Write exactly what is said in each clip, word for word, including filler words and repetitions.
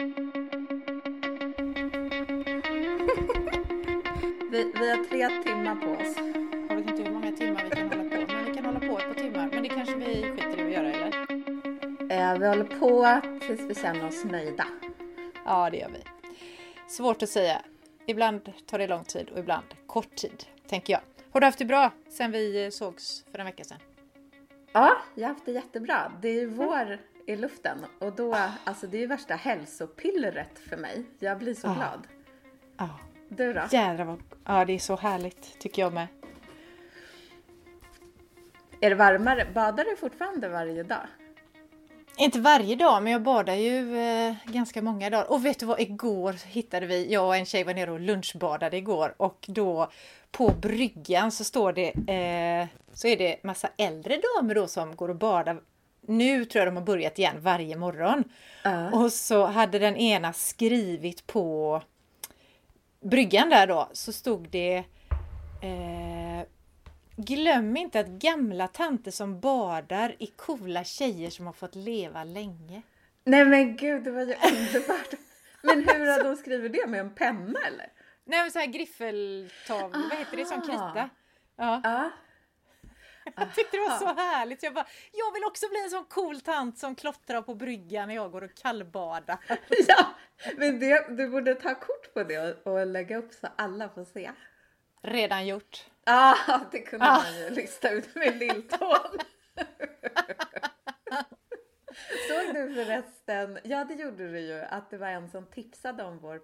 Vi, vi har tre timmar på oss. Jag vet inte hur många timmar vi kan hålla på. Men vi kan hålla på ett par timmar. Men det kanske vi skiter i att göra, eller? Eh, vi håller på tills vi känner oss nöjda. Ja, det gör vi. Svårt att säga. Ibland tar det lång tid och ibland kort tid, tänker jag. Har du haft det bra sen vi sågs för en vecka sedan? Ja, jag har haft det jättebra. Det är vår i luften. Och då, ah. alltså det är ju värsta hälsopillret för mig. Jag blir så ah. glad. Ja. Ah. Du då? Jävlar vad... Ja, det är så härligt, tycker jag med. Är det varmare? Badar du fortfarande varje dag? Inte varje dag, men jag badar ju eh, ganska många dagar. Och vet du vad, igår hittade vi... Jag och en tjej var nere och lunchbadade igår. Och då på bryggan så står det... Eh, så är det massa äldre damer då som går och badar. Nu tror jag de har börjat igen varje morgon. Uh. Och så hade den ena skrivit på... bryggan där då, så stod det eh, glöm inte att gamla tanter som badar är coola tjejer som har fått leva länge. Nej men gud, det var ju underbart. Men hur har de skrivit det? Med en penna eller? Nej men så här griffeltavl, ah. vad heter det, som krita. Ja. Ah. Jag tyckte det var så härligt. Jag bara, jag vill också bli en sån cool tant som klottrar på bryggan när jag går och kallbadar. Ja, men det, du borde ta kort på det och, och lägga upp så alla får se. Redan gjort. Ja, ah, det kunde ah. man ju lista ut med lilltån. Såg du förresten, ja det gjorde du ju, att det var en som tipsade om vår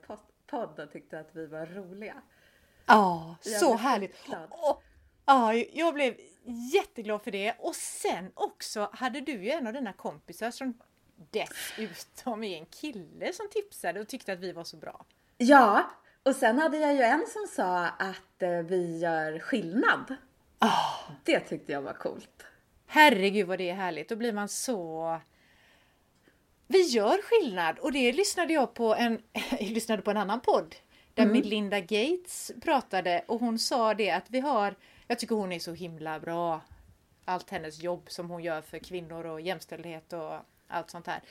podd och tyckte att vi var roliga. Ja, ah, så härligt. Ja, ah, jag blev... jätteglad för det. Och sen också hade du ju en av dina kompisar som dessutom är en kille som tipsade och tyckte att vi var så bra. Ja, och sen hade jag ju en som sa att vi gör skillnad. Oh. Det tyckte jag var coolt. Herregud vad det är härligt. Då blir man så... Vi gör skillnad. Och det lyssnade jag på en, jag lyssnade på en annan podd. Där mm. Melinda Gates pratade och hon sa det att vi har... Jag tycker hon är så himla bra. Allt hennes jobb som hon gör för kvinnor och jämställdhet och allt sånt här.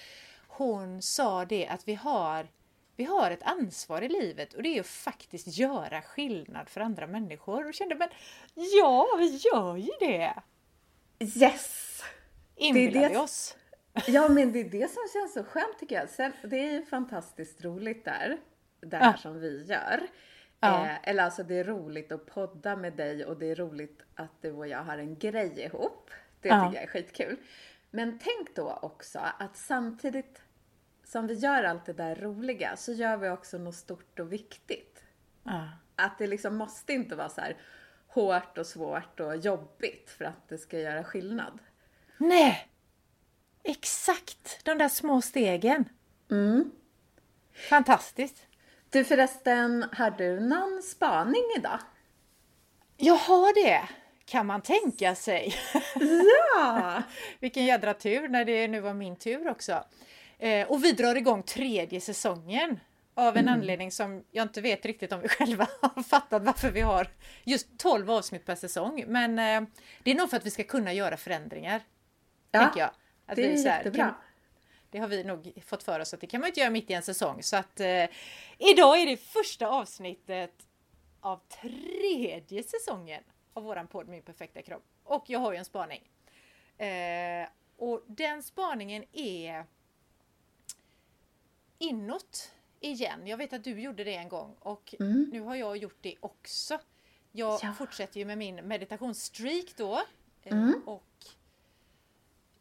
Hon sa det att vi har, vi har ett ansvar i livet. Och det är att faktiskt göra skillnad för andra människor. Och kände, men ja, vi gör ju det. Yes! Inbillar det är det, vi oss. Ja, men det är det som känns så skönt tycker jag. Sen, det är ju fantastiskt roligt där. Där ah. som vi gör. Ja. Eh, eller alltså det är roligt att podda med dig och det är roligt att du och jag har en grej ihop. Det ja. tycker jag är skitkul. Men tänk då också att samtidigt som vi gör allt det där roliga så gör vi också något stort och viktigt. Ja. Att det liksom måste inte vara så här hårt och svårt och jobbigt för att det ska göra skillnad. Nej, exakt de där små stegen. Mm. Fantastiskt. Du förresten, har du någon spaning idag? Jag har det, kan man tänka sig. Ja! Vilken jädra tur när det nu var min tur också. Eh, och vi drar igång tredje säsongen av en mm. anledning som jag inte vet riktigt om vi själva har fattat varför vi har just tolv avsnitt per säsong. Men eh, det är nog för att vi ska kunna göra förändringar, ja, tänker jag. Att det är så här, jättebra. Kan... Det har vi nog fått för oss att det kan man inte göra mitt i en säsong. Så att eh, idag är det första avsnittet av tredje säsongen av våran podd Min perfekta kropp. Och jag har ju en spaning. Eh, och den spaningen är inåt igen. Jag vet att du gjorde det en gång och mm. nu har jag gjort det också. Jag ja. fortsätter ju med min meditationsstreak då. Eh, mm. Och...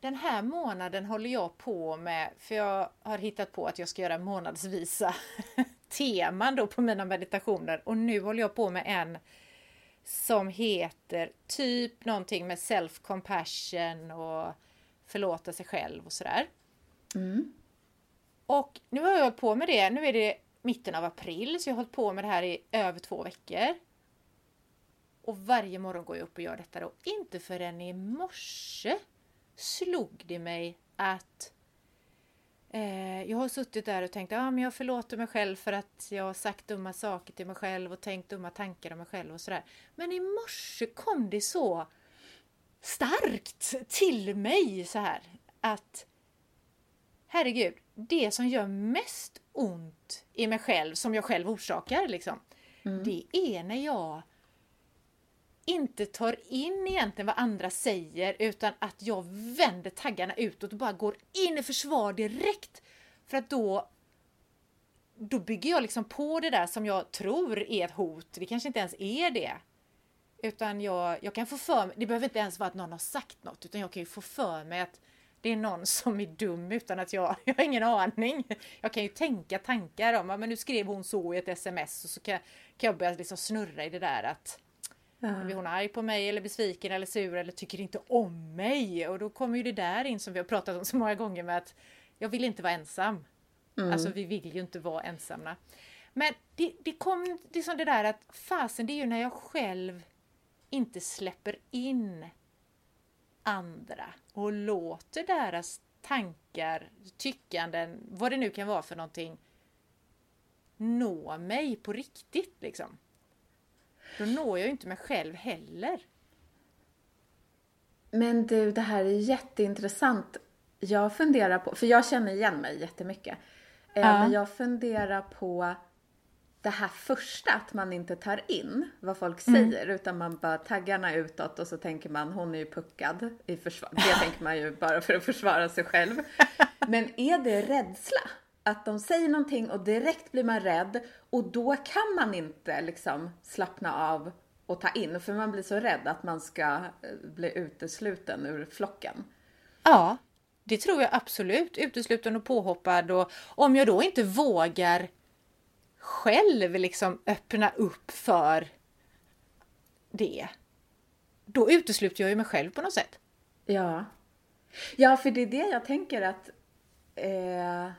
Den här månaden håller jag på med, för jag har hittat på att jag ska göra månadsvisa teman då på mina meditationer. Och nu håller jag på med en som heter typ någonting med self-compassion och förlåta sig själv och sådär. Mm. Och nu har jag hållit på med det, nu är det mitten av april så jag har hållit på med det här i över två veckor. Och varje morgon går jag upp och gör detta då, inte förrän i morse. Slog det mig att eh, jag har suttit där och tänkt ah, men jag förlåter mig själv för att jag har sagt dumma saker till mig själv och tänkt dumma tankar om mig själv och sådär. Men i morse kom det så starkt till mig så här att herregud, det som gör mest ont i mig själv som jag själv orsakar liksom. Mm. Det är när jag inte tar in egentligen vad andra säger, utan att jag vänder taggarna utåt och bara går in i försvar direkt. För att då då bygger jag liksom på det där som jag tror är ett hot. Det kanske inte ens är det. Utan jag, jag kan få för mig, det behöver inte ens vara att någon har sagt något, utan jag kan ju få för mig att det är någon som är dum utan att jag, jag har ingen aning. Jag kan ju tänka tankar om, men nu skrev hon så i ett sms, och så kan, kan jag börja liksom snurra i det där att mm. blir hon arg på mig eller besviken eller sur eller tycker inte om mig. Och då kommer ju det där in som vi har pratat om så många gånger med att jag vill inte vara ensam. Mm. Alltså vi vill ju inte vara ensamma. Men det, det kom liksom det där att fasen, det är ju när jag själv inte släpper in andra och låter deras tankar, tyckanden, vad det nu kan vara för någonting, nå mig på riktigt liksom. Då når jag ju inte mig själv heller. Men du, det här är jätteintressant. Jag funderar på, för jag känner igen mig jättemycket. Ja. Men jag funderar på det här första, att man inte tar in vad folk säger, mm. utan man bara taggarna utåt och så tänker man, hon är ju puckad i försvar. Det tänker man ju bara för att försvara sig själv. Men är det rädsla? Att de säger någonting och direkt blir man rädd, och då kan man inte liksom slappna av och ta in, för man blir så rädd att man ska bli utesluten ur flocken. Ja, det tror jag absolut. Utesluten och påhoppad, och om jag då inte vågar själv liksom öppna upp för det, då utesluter jag ju mig själv på något sätt. Ja, ja, för det är det jag tänker att eh...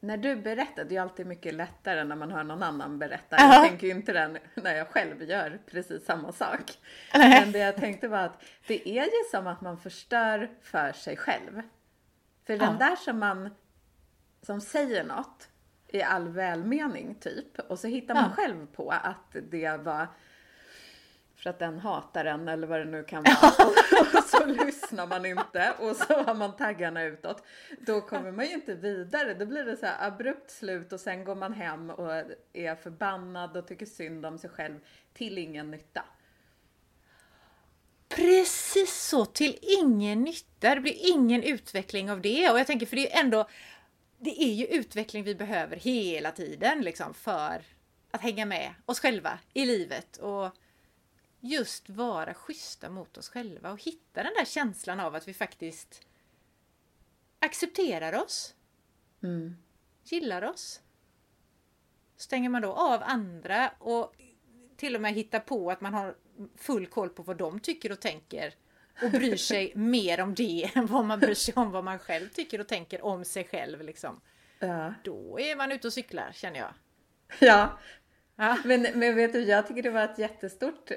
när du berättar, det är alltid mycket lättare när man hör någon annan berätta. Uh-huh. Jag tänker ju inte den när jag själv gör precis samma sak. Uh-huh. Men det jag tänkte var att det är ju som att man förstör för sig själv. För uh-huh. den där som man som säger något i all välmening typ. Och så hittar man uh-huh. själv på att det var för att den hatar en eller vad det nu kan vara. Uh-huh. Och så lyssnar man inte. Och så har man taggarna utåt. Då kommer man ju inte vidare. Då blir det så här abrupt slut. Och sen går man hem och är förbannad. Och tycker synd om sig själv. Till ingen nytta. Precis så. Till ingen nytta. Det blir ingen utveckling av det. Och jag tänker, för det är ändå. Det är ju utveckling vi behöver hela tiden. Liksom, för att hänga med oss själva i livet. Och just vara schyssta mot oss själva och hitta den där känslan av att vi faktiskt accepterar oss, mm. gillar oss. Stänger man då av andra och till och med hittar på att man har full koll på vad de tycker och tänker och bryr sig mer om det än vad man bryr sig om vad man själv tycker och tänker om sig själv liksom. Ja. Då är man ute och cyklar, känner jag. Ja, ja. Men, men vet du, jag tycker det var ett jättestort.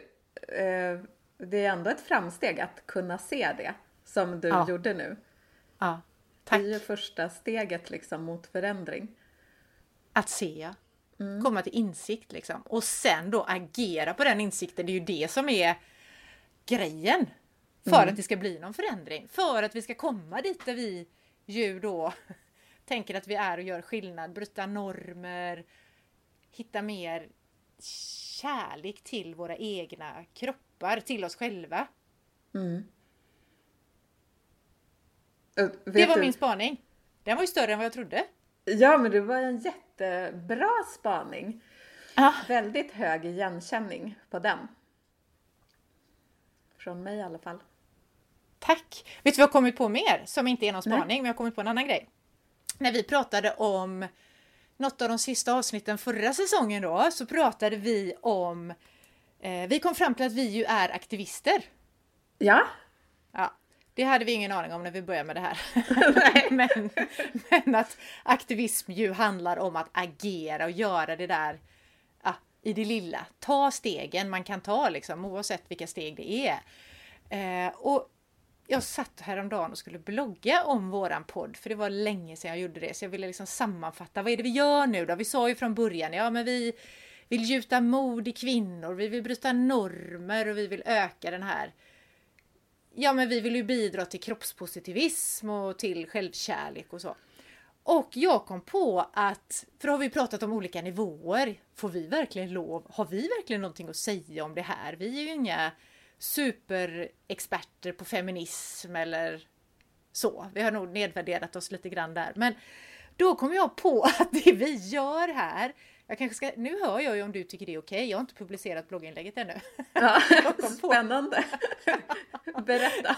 Det är ändå ett framsteg att kunna se det som du ja. gjorde nu. Ja, tack. Det är ju första steget liksom mot förändring. Att se, mm. komma till insikt liksom. Och sen då agera på den insikten. Det är ju det som är grejen för mm. att det ska bli någon förändring. För att vi ska komma dit där vi ju då tänker att vi är och gör skillnad. Bryta normer, hitta mer kärlek till våra egna kroppar, till oss själva. Mm. Uh, det var du... min spaning. Den var ju större än vad jag trodde. Ja, men det var en jättebra spaning. Ah. Väldigt hög igenkänning på den. Från mig i alla fall. Tack. Vet du vad jag har kommit på mer? Som inte är någon spaning, Nej. men jag har kommit på en annan grej. När vi pratade om något av de sista avsnitten förra säsongen då, så pratade vi om, eh, vi kom fram till att vi ju är aktivister. Ja. Ja, det hade vi ingen aning om när vi började med det här. men, men att aktivism ju handlar om att agera och göra det där ja, i det lilla. Ta stegen man kan ta liksom, oavsett vilka steg det är. Eh, och jag satt häromdagen och skulle blogga om våran podd. För det var länge sedan jag gjorde det. Så jag ville liksom sammanfatta. Vad är det vi gör nu då? Vi sa ju från början. Ja, men vi vill gjuta mod i kvinnor. Vi vill bryta normer. Och vi vill öka den här. Ja, men vi vill ju bidra till kroppspositivism. Och till självkärlek och så. Och jag kom på att, för har vi pratat om olika nivåer, får vi verkligen lov, har vi verkligen någonting att säga om det här? Vi är ju inga superexperter på feminism eller så. Vi har nog nedvärderat oss lite grann där. Men då kom jag på att det vi gör här, jag kanske ska, nu hör jag ju om du tycker det är okej. Jag har inte publicerat blogginlägget ännu. Ja, spännande. Berätta.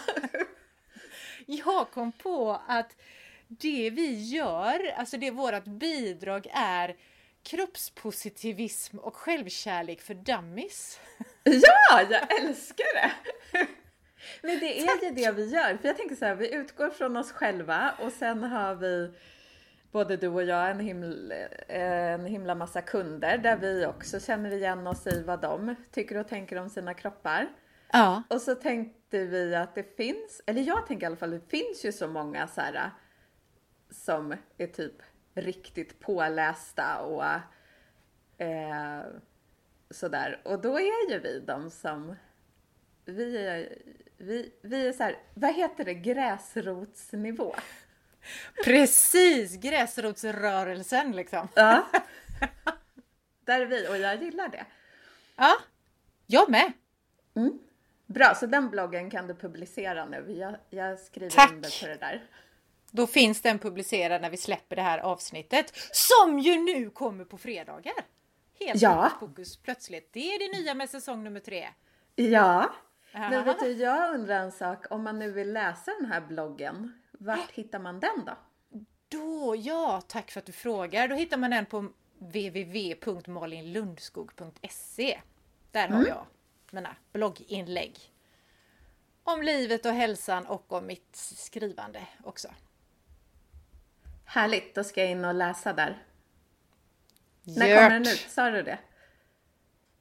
Jag kom på att det vi gör, alltså det vårt bidrag är kroppspositivism och självkärlek för dummies. Ja, jag älskar det! Men det är ju det vi gör. För jag tänker så här, vi utgår från oss själva och sen har vi, både du och jag, en himla, en himla massa kunder där vi också känner igen oss i vad de tycker och tänker om sina kroppar. Ja. Och så tänkte vi att det finns, eller jag tänker i alla fall, det finns ju så många så här, som är typ riktigt pålästa och eh, sådär. Och då är ju vi de som, vi är, vi, vi är så här, vad heter det, gräsrotsnivå? Precis, gräsrotsrörelsen liksom. Ja, där är vi och jag gillar det. Ja, jag med. Mm. Bra, så den bloggen kan du publicera nu. Jag, jag skriver Tack. under på det där. Då finns den publicerad när vi släpper det här avsnittet. Som ju nu kommer på fredagar. Helt ja. Fokus plötsligt. Det är det nya med säsong nummer tre. Ja. Uh-huh. Men vet du, jag undrar en sak. Om man nu vill läsa den här bloggen. Vart uh-huh. hittar man den då? Då, ja. Tack för att du frågar. Då hittar man den på w w w punkt malin lundskog punkt s e. Där har mm. jag mina blogginlägg. Om livet och hälsan och om mitt skrivande också. Härligt, då ska jag in och läsa där. Gört. När kommer den ut, sa du det?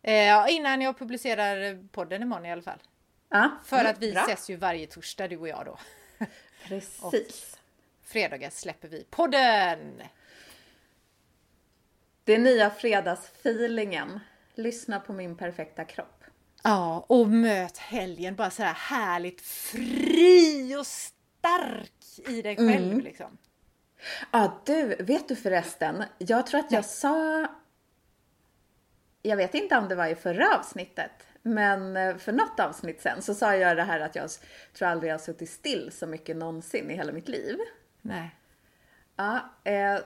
Eh, innan jag publicerar podden imorgon i alla fall. Ah, För att vi bra. ses ju varje torsdag, du och jag då. Precis. Och fredagar släpper vi podden. Det nya fredagsfeelingen. Lyssna på min perfekta kropp. Ja, och möt helgen. Bara så här härligt fri och stark i dig själv mm. liksom. Ja, du, vet du förresten, jag tror att jag Nej. sa, jag vet inte om det var i förra avsnittet, men för något avsnitt sen så sa jag det här att jag tror aldrig jag har suttit still så mycket någonsin i hela mitt liv. Nej. Ja,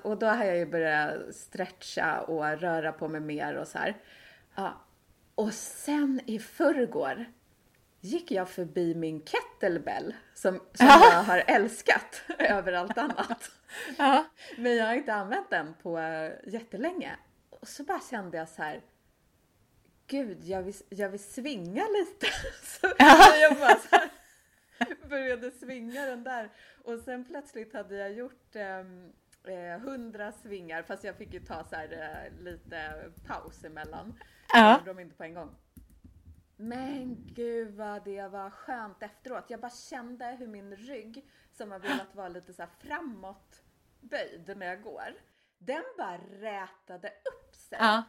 och då har jag ju börjat stretcha och röra på mig mer och så här. Ja, och sen i förrgår gick jag förbi min kettlebell som, som jag har älskat över allt annat. Ja. Men jag har inte använt den på jättelänge. Och så bara kände jag så här, gud, jag vill, jag vill svinga lite. Så, så jag bara så här, började svinga den där. Och sen plötsligt hade jag gjort eh, hundra svingar. Fast jag fick ju ta så här, eh, lite paus emellan. Ja. De inte på en gång. Men gud vad det var skönt efteråt. Jag bara kände hur min rygg, som har velat vara lite så här framåtböjd när jag går, den bara rätade upp sig. Ja.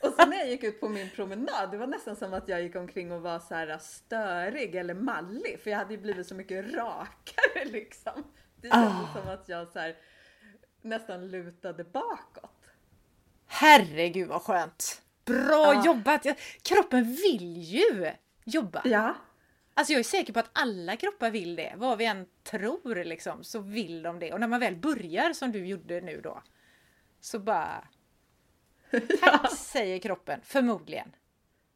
Och sen när jag gick ut på min promenad, det var nästan som att jag gick omkring och var så här störig eller mallig. För jag hade ju blivit så mycket rakare liksom. Det kändes oh. som att jag så här, nästan lutade bakåt. Herregud vad skönt! Bra ja. jobbat! Kroppen vill ju jobba. Ja. Alltså jag är säker på att alla kroppar vill det. Vad vi än tror liksom, så vill de det. Och när man väl börjar som du gjorde nu då, så bara tack ja. säger kroppen, förmodligen.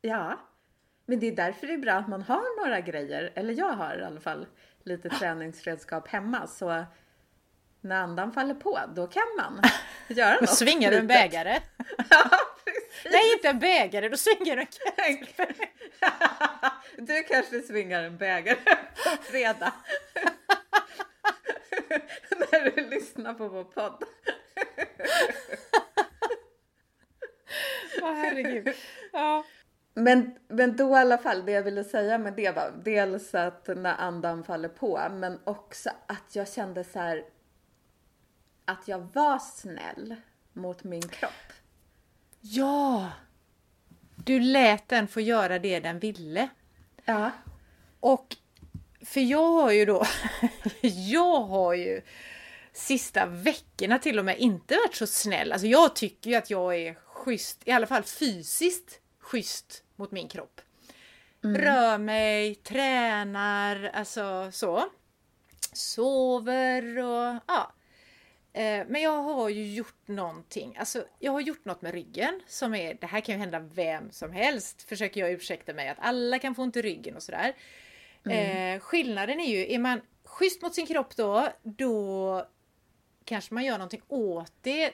Ja, men det är därför det är bra att man har några grejer. Eller jag har i alla fall lite träningsredskap hemma. Så när andan faller på, då kan man göra något. Då svingar du en bägare. Ja, precis. Nej, inte en bägare, då svingar du en kettlebell. Du kanske svingar en bägare på fredag. När du lyssnar på vår podd. Åh, herregud. Ja. Men, men då i alla fall, det jag ville säga med det var dels att när andan faller på, men också att jag kände så här, att jag var snäll mot min kropp. Ja! Du lät den få göra det den ville. Ja. Och för jag har ju då jag har ju sista veckorna till och med inte varit så snäll. Alltså jag tycker ju att jag är schysst, i alla fall fysiskt schysst mot min kropp. Mm. Rör mig, tränar, alltså så. Sover och ja. Men jag har ju gjort någonting. Alltså jag har gjort något med ryggen som är, det här kan ju hända vem som helst. Försöker jag ursäkta mig att alla kan få ont i ryggen och sådär. Mm. Eh, skillnaden är ju, är man schysst mot sin kropp då, då kanske man gör någonting åt det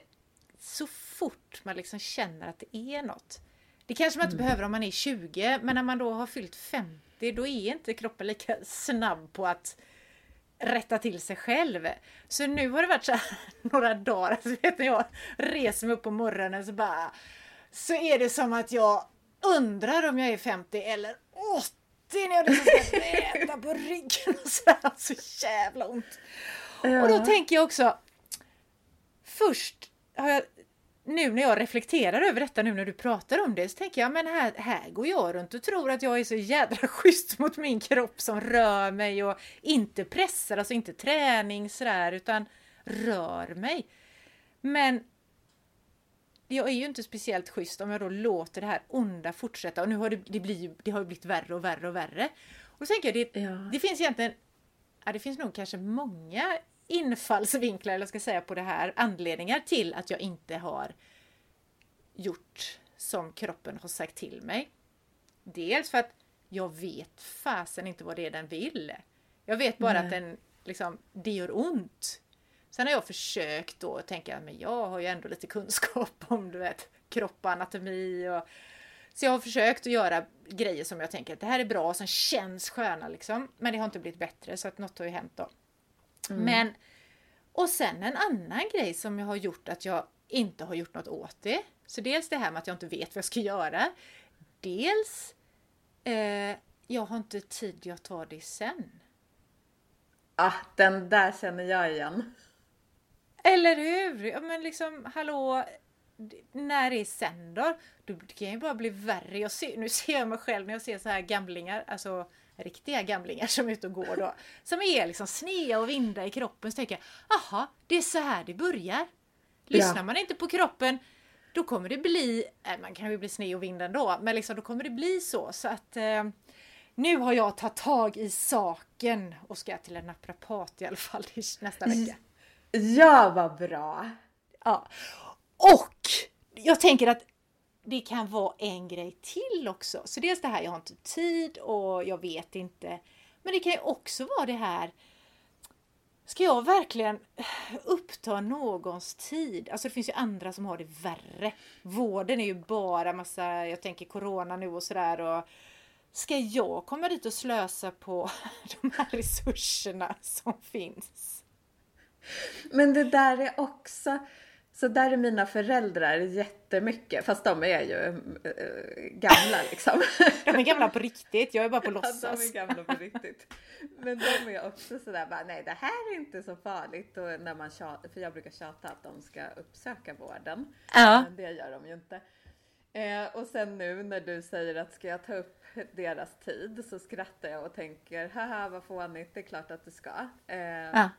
så fort man liksom känner att det är något. Det kanske man inte mm. behöver om man är tjugo, men när man då har fyllt femtio, då är inte kroppen lika snabb på att rätta till sig själv. Så nu har det varit så här några dagar, alltså vet ni, jag reser mig upp på morgonen så bara, så är det som att jag undrar om jag är femtio eller åttio när jag ska äta på ryggen och så här, så jävla ont. Ja. Och då tänker jag också, först har jag, nu när jag reflekterar över detta, nu när du pratar om det, så tänker jag, men här, här går jag runt och tror att jag är så jädra schysst mot min kropp som rör mig och inte pressar, alltså inte träning sådär, utan rör mig. Men jag är ju inte speciellt schysst om jag då låter det här onda fortsätta. Och nu har det, det, blir, det har blivit värre och värre och värre. Och då tänker jag, det, ja. det finns egentligen, ja, det finns nog kanske många infallsvinklar, eller jag ska säga på det här, anledningar till att jag inte har gjort som kroppen har sagt till mig. Dels för att jag vet fasen inte vad det är den vill. Jag vet bara mm. att den, liksom, det gör ont. Sen har jag försökt då tänka, men jag har ju ändå lite kunskap om, du vet, kropp och anatomi. Och så jag har försökt att göra grejer som jag tänker att det här är bra, som känns sköna liksom. Men det har inte blivit bättre, så att något har ju hänt då. Mm. Men, och sen en annan grej som jag har gjort att jag inte har gjort något åt det. Så dels det här med att jag inte vet vad jag ska göra. Dels, eh, jag har inte tid, jag tar det sen. Ah, den där känner jag igen. Eller hur? Ja, men liksom, hallå, när det är sen då? Då kan jag ju bara bli värre. Jag ser, nu ser jag mig själv när jag ser så här gamlingar, alltså riktiga gamlingar som är ute och går då. Som är liksom snea och vinda i kroppen. Så tänker jag, aha, det är så här det börjar. Lyssnar ja. man inte på kroppen, då kommer det bli, äh, man kan ju bli snea och vinda ändå, men liksom, då kommer det bli så. Så att eh, nu har jag tagit tag i saken och ska till en naprapat i alla fall nästa vecka. Ja, vad bra. Ja. Och jag tänker att det kan vara en grej till också. Så dels det här, jag har inte tid och jag vet inte. Men det kan ju också vara det här, ska jag verkligen uppta någons tid? Alltså det finns ju andra som har det värre. Vården är ju bara massa, jag tänker corona nu och sådär. Och ska jag komma dit och slösa på de här resurserna som finns? Men det där är också, så där är mina föräldrar jättemycket, fast de är ju äh, gamla liksom. De är gamla på riktigt, jag är bara på låtsas. Ja, de är gamla på riktigt. Men de är också sådär, bara, nej det här är inte så farligt. Och när man tjata, för jag brukar tjata att de ska uppsöka vården. Ja. Men det gör de ju inte. Eh, och sen nu när du säger att ska jag ta upp deras tid, så skrattar jag och tänker, haha vad fånigt, det är klart att du ska. Eh, ja.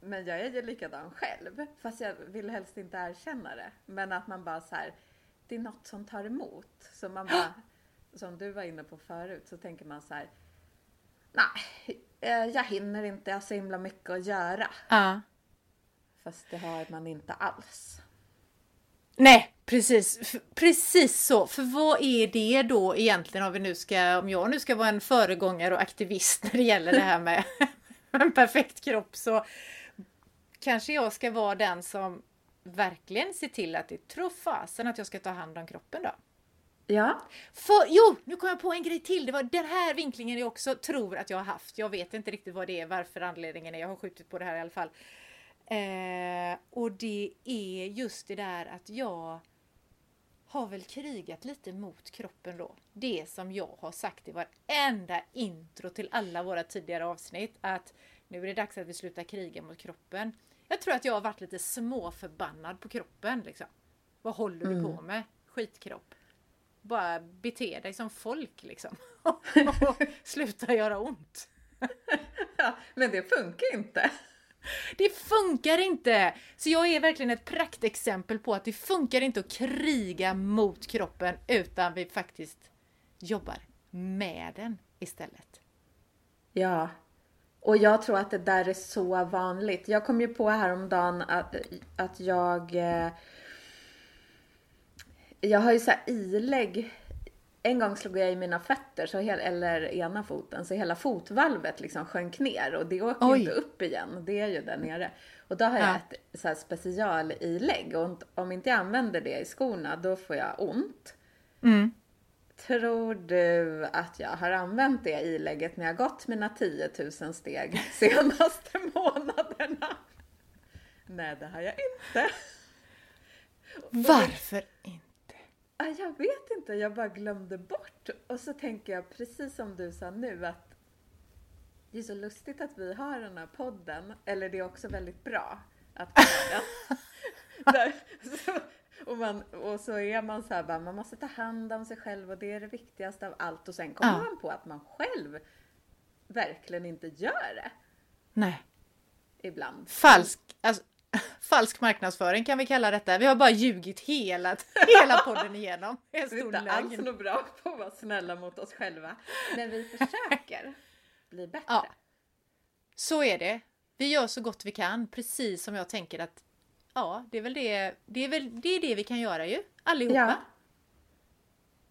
Men jag är ju likadan själv, fast jag vill helst inte erkänna det. Men att man bara så här, det är något som tar emot. Så man bara, som du var inne på förut, så tänker man så här, nej, jag hinner inte, jag har så himla mycket att göra. Ja. Fast det har man inte alls. Nej, precis. Precis så. För vad är det då egentligen, om vi nu ska, om jag nu ska vara en föregångare och aktivist när det gäller det här med en perfekt kropp, så kanske jag ska vara den som verkligen ser till att det tror fasen att jag ska ta hand om kroppen då. Ja. För, jo, nu kom jag på en grej till. Det var den här vinklingen jag också tror att jag har haft. Jag vet inte riktigt vad det är, varför anledningen är. Jag har skjutit på det här i alla fall. Eh, och det är just det där att jag har väl krigat lite mot kroppen då. Det som jag har sagt i varenda intro till alla våra tidigare avsnitt, att nu är det dags att vi slutar kriga mot kroppen. Jag tror att jag har varit lite småförbannad på kroppen liksom. Vad håller du mm. på med? Skitkropp. Bara bete dig som folk liksom. Och sluta göra ont. Ja, men det funkar inte. Det funkar inte. Så jag är verkligen ett praktexempel på att det funkar inte att kriga mot kroppen, utan vi faktiskt jobbar med den istället. Ja. Och jag tror att det där är så vanligt. Jag kom ju på häromdagen att, att jag... Jag har ju så här ilägg. En gång slog jag i mina fötter, så hel, eller ena foten, så hela fotvalvet liksom sjönk ner. Och det åker Oj. Inte upp igen, det är ju där nere. Och då har jag ja. ett så här specialilägg. Och om inte jag använder det i skorna, då får jag ont. Mm. Tror du att jag har använt det ilägget när jag gått mina tio tusen steg senaste månaderna? Nej, det har jag inte. Varför inte? Jag vet inte, jag bara glömde bort. Och så tänker jag, precis som du sa nu, att det är så lustigt att vi har den här podden. Eller det är också väldigt bra att vi har den. Och, man, och så är man så här, bara, man måste ta hand om sig själv och det är det viktigaste av allt. Och sen kommer ja. man på att man själv verkligen inte gör det. Nej. Ibland. Falsk, alltså, falsk marknadsföring kan vi kalla detta. Vi har bara ljugit hela, hela podden igenom. Vi är inte lögn. Alls något bra på att vara snälla mot oss själva. Men vi försöker bli bättre. Ja. Så är det. Vi gör så gott vi kan. Precis som jag tänker att ja, det är väl det, det är väl det, är det vi kan göra ju, allihopa. Ja.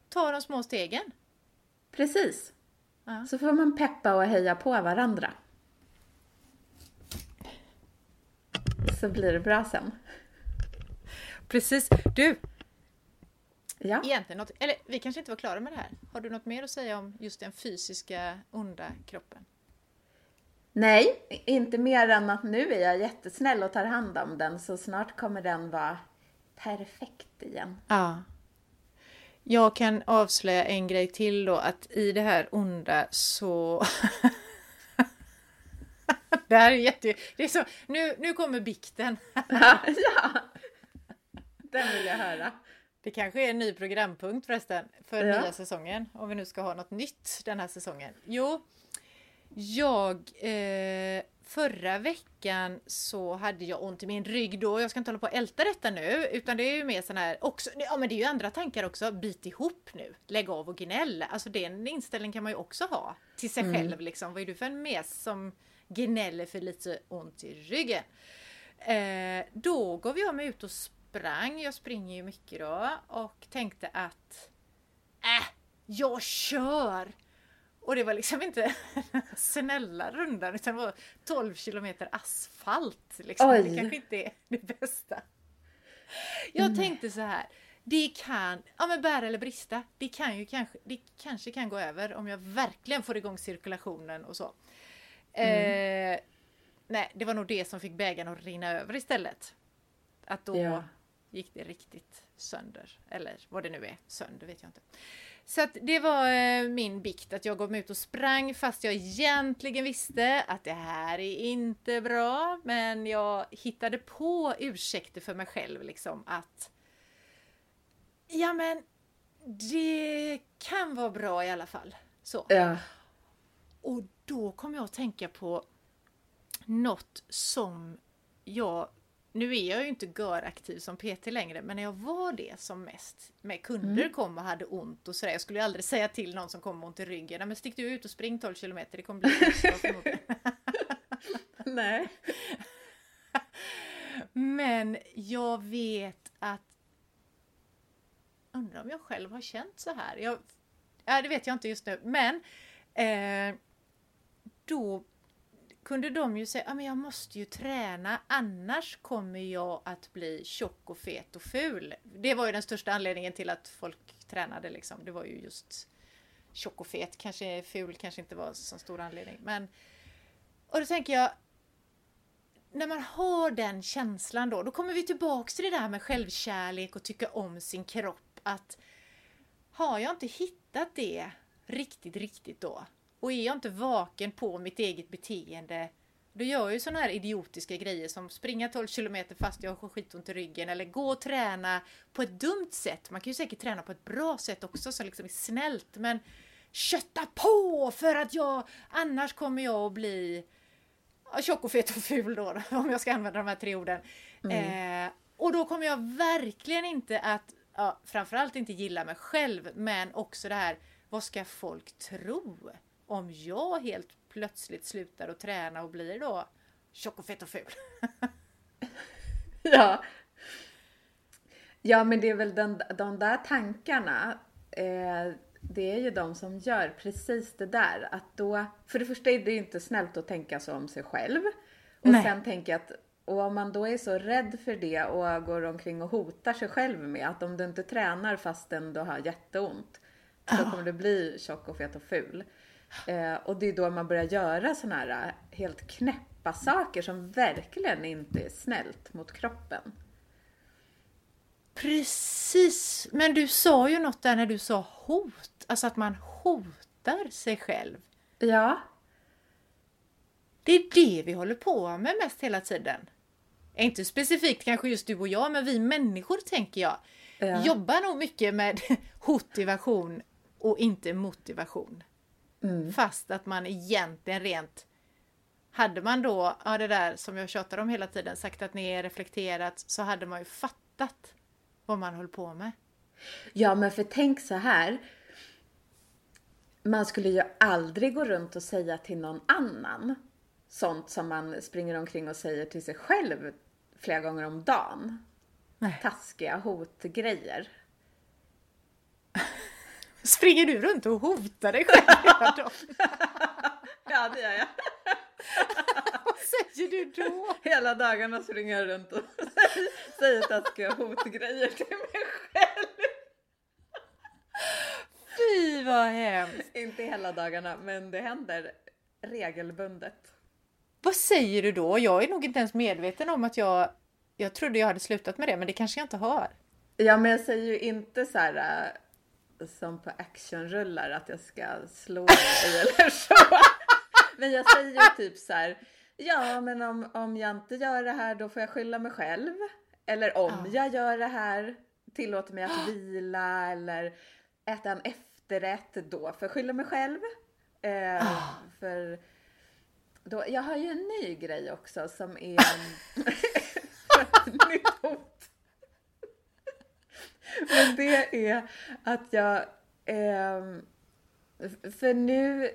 Ta de små stegen. Precis. Ja. Så får man peppa och heja på varandra. Så blir det bra sen. Precis. Du, ja. Egentligen något, eller vi kanske inte var klara med det här. Har du något mer att säga om just den fysiska onda kroppen? Nej, inte mer än att nu är jag jättesnäll och tar hand om den. Så snart kommer den vara perfekt igen. Ja. Jag kan avslöja en grej till då. Att i det här onda så... det här är jätte... Det är så... nu, nu kommer bikten. ja, ja, den vill jag höra. Det kanske är en ny programpunkt förresten. För ja. nya säsongen. Om vi nu ska ha något nytt den här säsongen. Jo... Jag, eh, förra veckan så hade jag ont i min rygg då. Jag ska inte hålla på att älta detta nu. Utan det är ju mer sån här, också, ja men det är ju andra tankar också. Bit ihop nu. Lägg av och gnäll. Alltså den inställningen kan man ju också ha. Till sig mm. själv liksom. Vad är du för en mes som gnäller för lite ont i ryggen? Eh, då gav jag mig ut och sprang. Jag springer ju mycket då. Och tänkte att, äh, jag kör! Och det var liksom inte snälla rundan, utan det var tolv kilometer asfalt. Liksom. Det kanske inte är det bästa. Jag mm. tänkte så här. Det kan, ja men bära eller brista. Det kan ju kanske, det kanske kan gå över om jag verkligen får igång cirkulationen och så. Mm. Eh, nej, det var nog det som fick bägaren att rinna över istället. Att då ja. gick det riktigt sönder. Eller vad det nu är. Sönder vet jag inte. Så att det var min bikt att jag gav mig ut och sprang fast jag egentligen visste att det här är inte bra. Men jag hittade på ursäkter för mig själv liksom att ja men det kan vara bra i alla fall. Så. Ja. Och då kom jag att tänka på något som jag, nu är jag ju inte göraktiv som P T längre, men när jag var det som mest med kunder mm. kom och hade ont och sådär. Jag skulle ju aldrig säga till någon som kom ont i ryggen. Nej, men stick du ut och spring tolv kilometer, det kommer bli det. Nej. Men jag vet att undrar om jag själv har känt så här. Jag, ja, det vet jag inte just nu. Men eh, då kunde de ju säga, ja men jag måste ju träna, annars kommer jag att bli tjock och fet och ful. Det var ju den största anledningen till att folk tränade liksom. Det var ju just tjock och fet, kanske ful kanske inte var så stor anledning. Men, och då tänker jag, när man har den känslan då, då kommer vi tillbaka till det där med självkärlek och tycka om sin kropp. Att har jag inte hittat det riktigt, riktigt då? Och är jag inte vaken på mitt eget beteende, då gör jag ju sådana här idiotiska grejer som springa tolv kilometer fast jag har skitont i ryggen. Eller gå och träna på ett dumt sätt. Man kan ju säkert träna på ett bra sätt också som liksom är snällt. Men kötta på för att jag, annars kommer jag att bli tjock och fet och ful då, om jag ska använda de här tre orden. Mm. Eh, och då kommer jag verkligen inte att, ja, framförallt inte gilla mig själv, men också det här, vad ska folk tro om jag helt plötsligt slutar att träna och blir då tjock och fet och ful? Ja. Ja, men det är väl den, de där tankarna, eh, det är ju de som gör precis det där. Att då, för det första är det ju inte snällt att tänka så om sig själv. Och Nej. Sen tänker jag att, och om man då är så rädd för det och går omkring och hotar sig själv med att om du inte tränar fastän du har jätteont, så kommer du bli tjock och fet och ful. Eh, och det är då man börjar göra såna här helt knäppa saker som verkligen inte är snällt mot kroppen. Precis, men du sa ju något där när du sa hot, alltså att man hotar sig själv. Ja. Det är det vi håller på med mest hela tiden. Inte specifikt kanske just du och jag, men vi människor tänker jag. Ja. Jobbar nog mycket med hotivation och inte motivation. Mm. Fast att man egentligen rent, hade man då, ja, det där som jag tjatar om hela tiden, saktat ner, reflekterat, så hade man ju fattat vad man håller på med. Ja, men för tänk så här. Man skulle ju aldrig gå runt och säga till någon annan sånt som man springer omkring och säger till sig själv flera gånger om dagen. Nej. Taskiga hotgrejer. Springer du runt och hotar dig själv? Ja, det gör jag. Vad säger du då? Hela dagarna springer jag runt och säger taskiga hotgrejer till mig själv. Fy vad hemskt. Inte hela dagarna, men det händer regelbundet. Vad säger du då? Jag är nog inte ens medveten om att jag... Jag trodde jag hade slutat med det, men det kanske jag inte har. Ja, men jag säger ju inte så här som på actionrullar att jag ska slå dig eller så. Men jag säger ju typ så här, ja, men om, om jag inte gör det här då får jag skylla mig själv. Eller om ja. jag gör det här, tillåter mig att vila eller äta en efterrätt då för jag skylla mig själv. Eh, ah. För då, jag har ju en ny grej också som är nytt hot. Men det är att jag, eh, för nu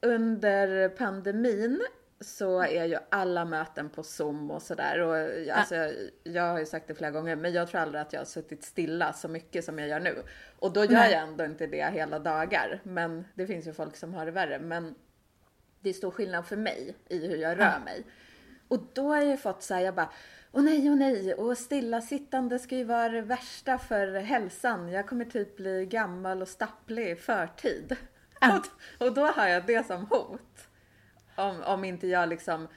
under pandemin så är ju alla möten på Zoom och sådär. Och alltså, jag, jag har ju sagt det flera gånger, men jag tror aldrig att jag har suttit stilla så mycket som jag gör nu. Och då gör Nej. jag ändå inte det hela dagar. Men det finns ju folk som har det värre. Men det är stor skillnad för mig i hur jag rör mig. Och då har jag ju fått så här, jag bara, åh nej, åh nej, och stillasittande ska ju vara det värsta för hälsan. Jag kommer typ bli gammal och stapplig i förtid. Mm. Och, och då har jag det som hot. Om, om inte jag liksom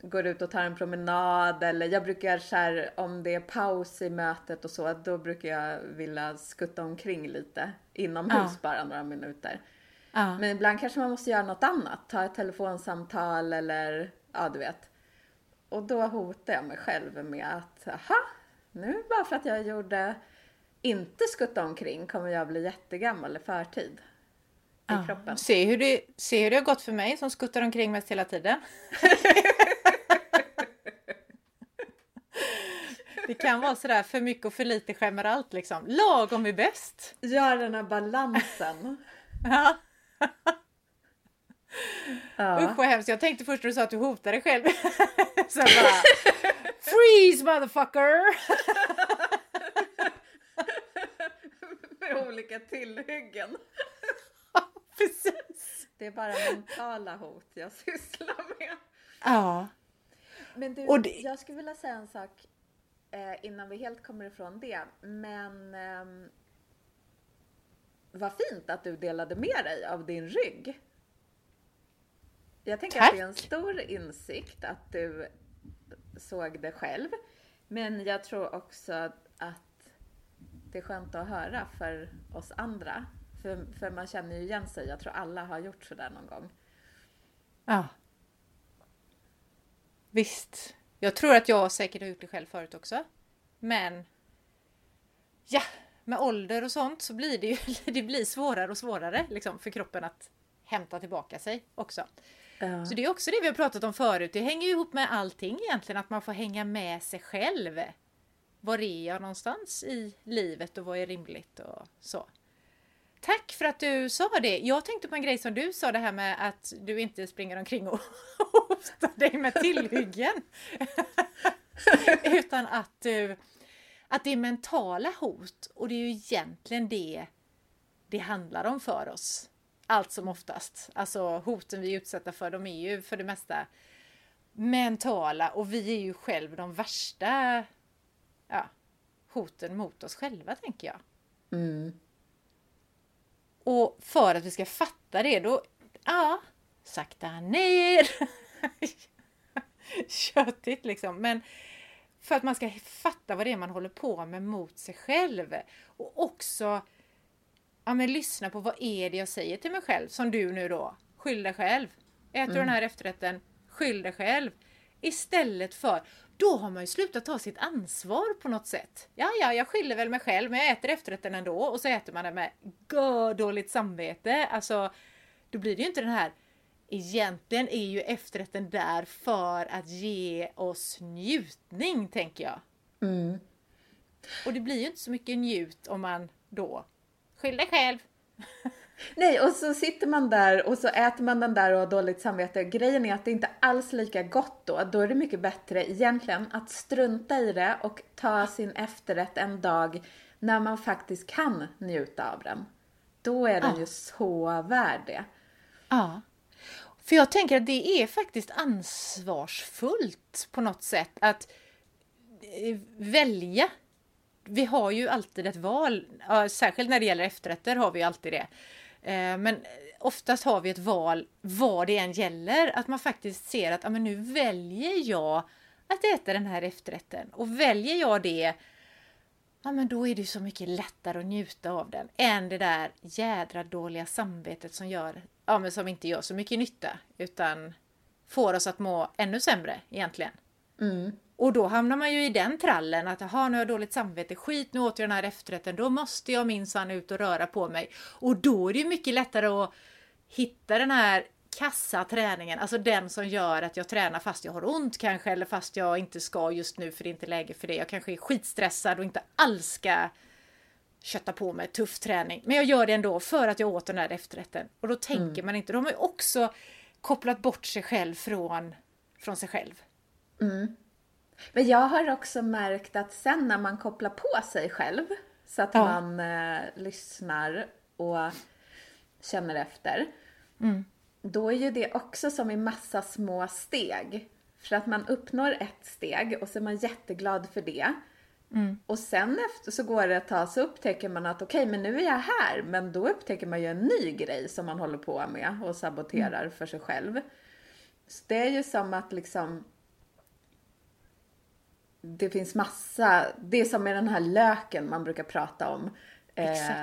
går ut och tar en promenad, eller jag brukar så här, om det är paus i mötet och så, då brukar jag vilja skutta omkring lite inomhus mm. bara några minuter. Mm. Men ibland kanske man måste göra något annat, ta ett telefonsamtal eller, ja du vet. Och då hotar jag mig själv med att, aha, nu bara för att jag gjorde inte skutta omkring kommer jag bli jättegammal i förtid i ah, kroppen. Se hur, det, se hur det har gått för mig som skuttar omkring mest hela tiden. Det kan vara sådär för mycket och för lite skämmer allt liksom. Lagom är bäst. Gör den här balansen. Ja. Ja. Usch vad hemskt, jag tänkte först när du sa att du hotar dig själv. Så bara, freeze motherfucker. Med olika tillhyggen. Ja, precis. Det är bara mentala hot jag sysslar med. Ja. Men du, Och det... jag skulle vilja säga en sak eh, innan vi helt kommer ifrån det. Men eh, vad fint att du delade med dig av din rygg. Jag tänker Tack. att det är en stor insikt att du såg det själv. Men jag tror också att det är skönt att höra för oss andra. För, för man känner ju igen sig. Jag tror alla har gjort sådär någon gång. Ja. Visst. Jag tror att jag säkert har gjort det själv förut också. Men ja, med ålder och sånt så blir det ju det blir svårare och svårare liksom, för kroppen att hämta tillbaka sig också. Ja. Så det är också det vi har pratat om förut. Det hänger ju ihop med allting egentligen. Att man får hänga med sig själv. Var är jag någonstans i livet och vad är rimligt och så. Tack för att du sa det. Jag tänkte på en grej som du sa, det här med att du inte springer omkring och hostar dig med tillhyggen. Utan att, att det är mentala hot, och det är ju egentligen det det handlar om för oss. Allt som oftast. Alltså hoten vi är utsatta för, de är ju för det mesta mentala, och vi är ju själv de värsta ja, hoten mot oss själva, tänker jag. Mm. Och för att vi ska fatta det då, ja, sakta ner. Köttigt liksom. Men för att man ska fatta vad det är man håller på med mot sig själv. Och också, ja men lyssna på vad är det jag säger till mig själv. Som du nu då, skyll dig själv. Äter mm. du den här efterrätten, skyll dig själv. Istället för, då har man ju slutat ta sitt ansvar på något sätt. Ja, ja, jag skyller väl mig själv, men jag äter efterrätten ändå. Och så äter man det med god, dåligt samvete. Alltså, då blir det ju inte den här... Egentligen är ju efterrätten där för att ge oss njutning, tänker jag. Mm. Och det blir ju inte så mycket njut om man då skyller själv. Nej, och så sitter man där och så äter man den där och har dåligt samvete. Grejen är att det inte alls lika gott då. Då är det mycket bättre egentligen att strunta i det och ta sin efterrätt en dag när man faktiskt kan njuta av den. Då är den ah. ju så värd det. Ja. Ah. För jag tänker att det är faktiskt ansvarsfullt på något sätt att välja. Vi har ju alltid ett val, särskilt när det gäller efterrätter har vi ju alltid det. Men oftast har vi ett val vad det än gäller. Att man faktiskt ser att ja, men nu väljer jag att äta den här efterrätten. Och väljer jag det, ja, men då är det ju så mycket lättare att njuta av den. Än det där jädra dåliga samvetet som gör... Ja, men som inte gör så mycket nytta. Utan får oss att må ännu sämre egentligen. Mm. Och då hamnar man ju i den trallen. Att aha, nu har jag dåligt samvete. Skit, nu åt jag den här efterrätten. Då måste jag minsann ut och röra på mig. Och då är det ju mycket lättare att hitta den här kassaträningen. Alltså den som gör att jag tränar fast jag har ont kanske. Eller fast jag inte ska just nu för det är inte läge för det. Jag kanske är skitstressad och inte alls ska... kötta på med tuff träning. Men jag gör det ändå för att jag åt den där efterrätten. Och då tänker mm. man inte. De har ju också kopplat bort sig själv från, från sig själv. Mm. Men jag har också märkt att sen när man kopplar på sig själv. Så att ja. man eh, lyssnar och känner efter. Mm. Då är ju det också som i massa små steg. För att man uppnår ett steg och så är man jätteglad för det. Mm. Och sen efter så går det ett tag så upptäcker man att okej, okay, men nu är jag här. Men då upptäcker man ju en ny grej som man håller på med och saboterar mm. för sig själv. Så det är ju som att liksom det finns massa, det är som med den här löken man brukar prata om eh,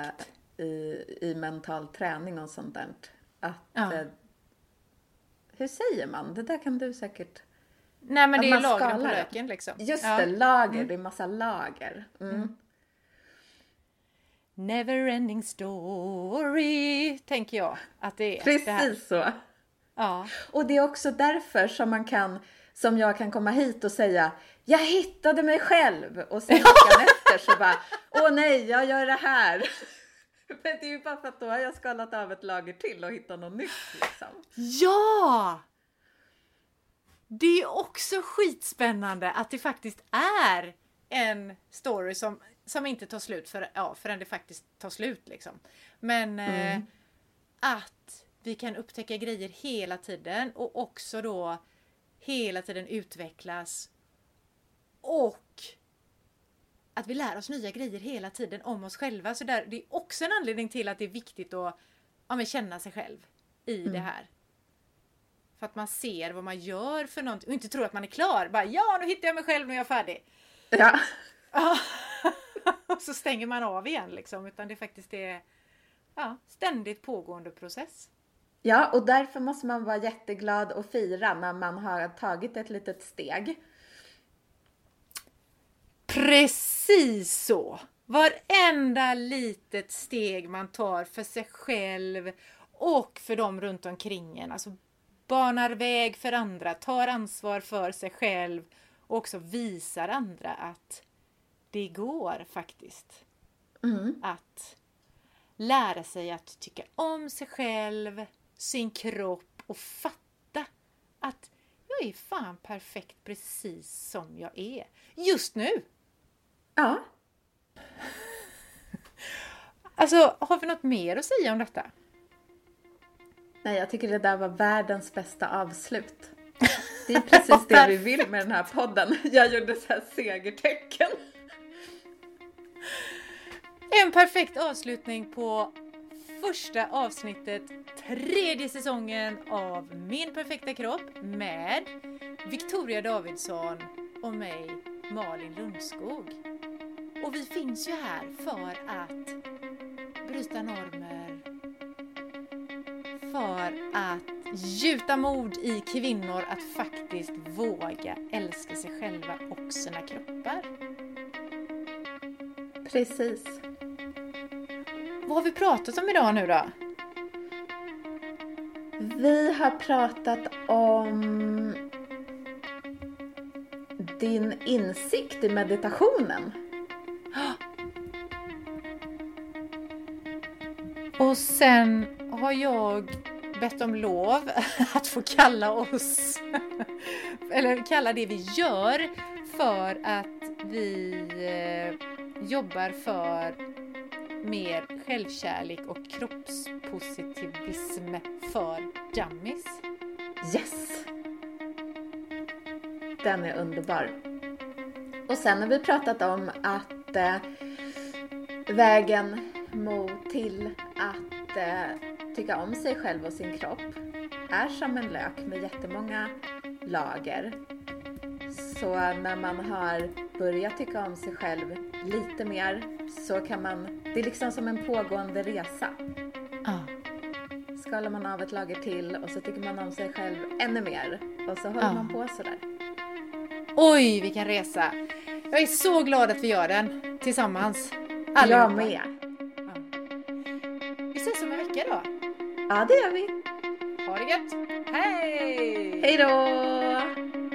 i, i mental träning och sånt där. Att, ja. eh, hur säger man? Det där kan du säkert... Nej, men det är lagren på löken liksom. Just ja. det, lager. Mm. Det är massa lager. Mm. Mm. Never ending story, tänker jag att det är. Precis det så. Ja. Och det är också därför som man kan, som jag kan komma hit och säga, jag hittade mig själv. Och sen veckan efter så bara, åh nej, jag gör det här. Men det är ju bara för att då har jag skalat av ett lager till och hittat något nytt liksom. Ja! Det är också skitspännande att det faktiskt är en story som, som inte tar slut för, ja, förrän det faktiskt tar slut. Liksom. Men mm. eh, att vi kan upptäcka grejer hela tiden och också då hela tiden utvecklas. Och att vi lär oss nya grejer hela tiden om oss själva. Så där, det är också en anledning till att det är viktigt att ja, men känna sig själv i mm. det här. För att man ser vad man gör för någonting. Och inte tror att man är klar. Bara, ja, nu hittar jag mig själv, nu är jag färdig. Ja. Och så stänger man av igen liksom. Utan det faktiskt är ja, ständigt pågående process. Ja, och därför måste man vara jätteglad och fira när man har tagit ett litet steg. Precis så. Varenda litet steg man tar för sig själv och för dem runt omkring en. Alltså banar väg för andra, tar ansvar för sig själv och också visar andra att det går faktiskt. Mm. Att lära sig att tycka om sig själv, sin kropp och fatta att jag är fan perfekt precis som jag är just nu. Ja. Alltså, har vi något mer att säga om detta? Nej, jag tycker det där var världens bästa avslut. Det är precis det vi vill med den här podden. Jag gjorde så här segertecken. En perfekt avslutning på första avsnittet, tredje säsongen av Min perfekta kropp med Viktoria Davidsson och mig, Malin Lundskog. Och vi finns ju här för att bryta normer, för att gjuta mod i kvinnor att faktiskt våga älska sig själva och sina kroppar. Precis. Vad har vi pratat om idag nu då? Vi har pratat om din insikt i meditationen. Och sen har jag bett om lov att få kalla oss, eller kalla det vi gör, för att vi jobbar för mer självkärlek och kroppspositivism för dummies. Yes! Den är underbar. Och sen har vi pratat om att eh, vägen mot till att eh, tycka om sig själv och sin kropp är som en lök med jättemånga lager. Så när man har börjat tycka om sig själv lite mer så kan man, det är liksom som en pågående resa. Ah. Skalar man av ett lager till och så tycker man om sig själv ännu mer och så håller ah. man på sådär. Oj, vilken resa! Jag är så glad att vi gör den tillsammans. Allihopa. Jag med. Ah. Vi ses om en vecka då. Ja, det gör vi. Ha det gött. Hej! Hej då!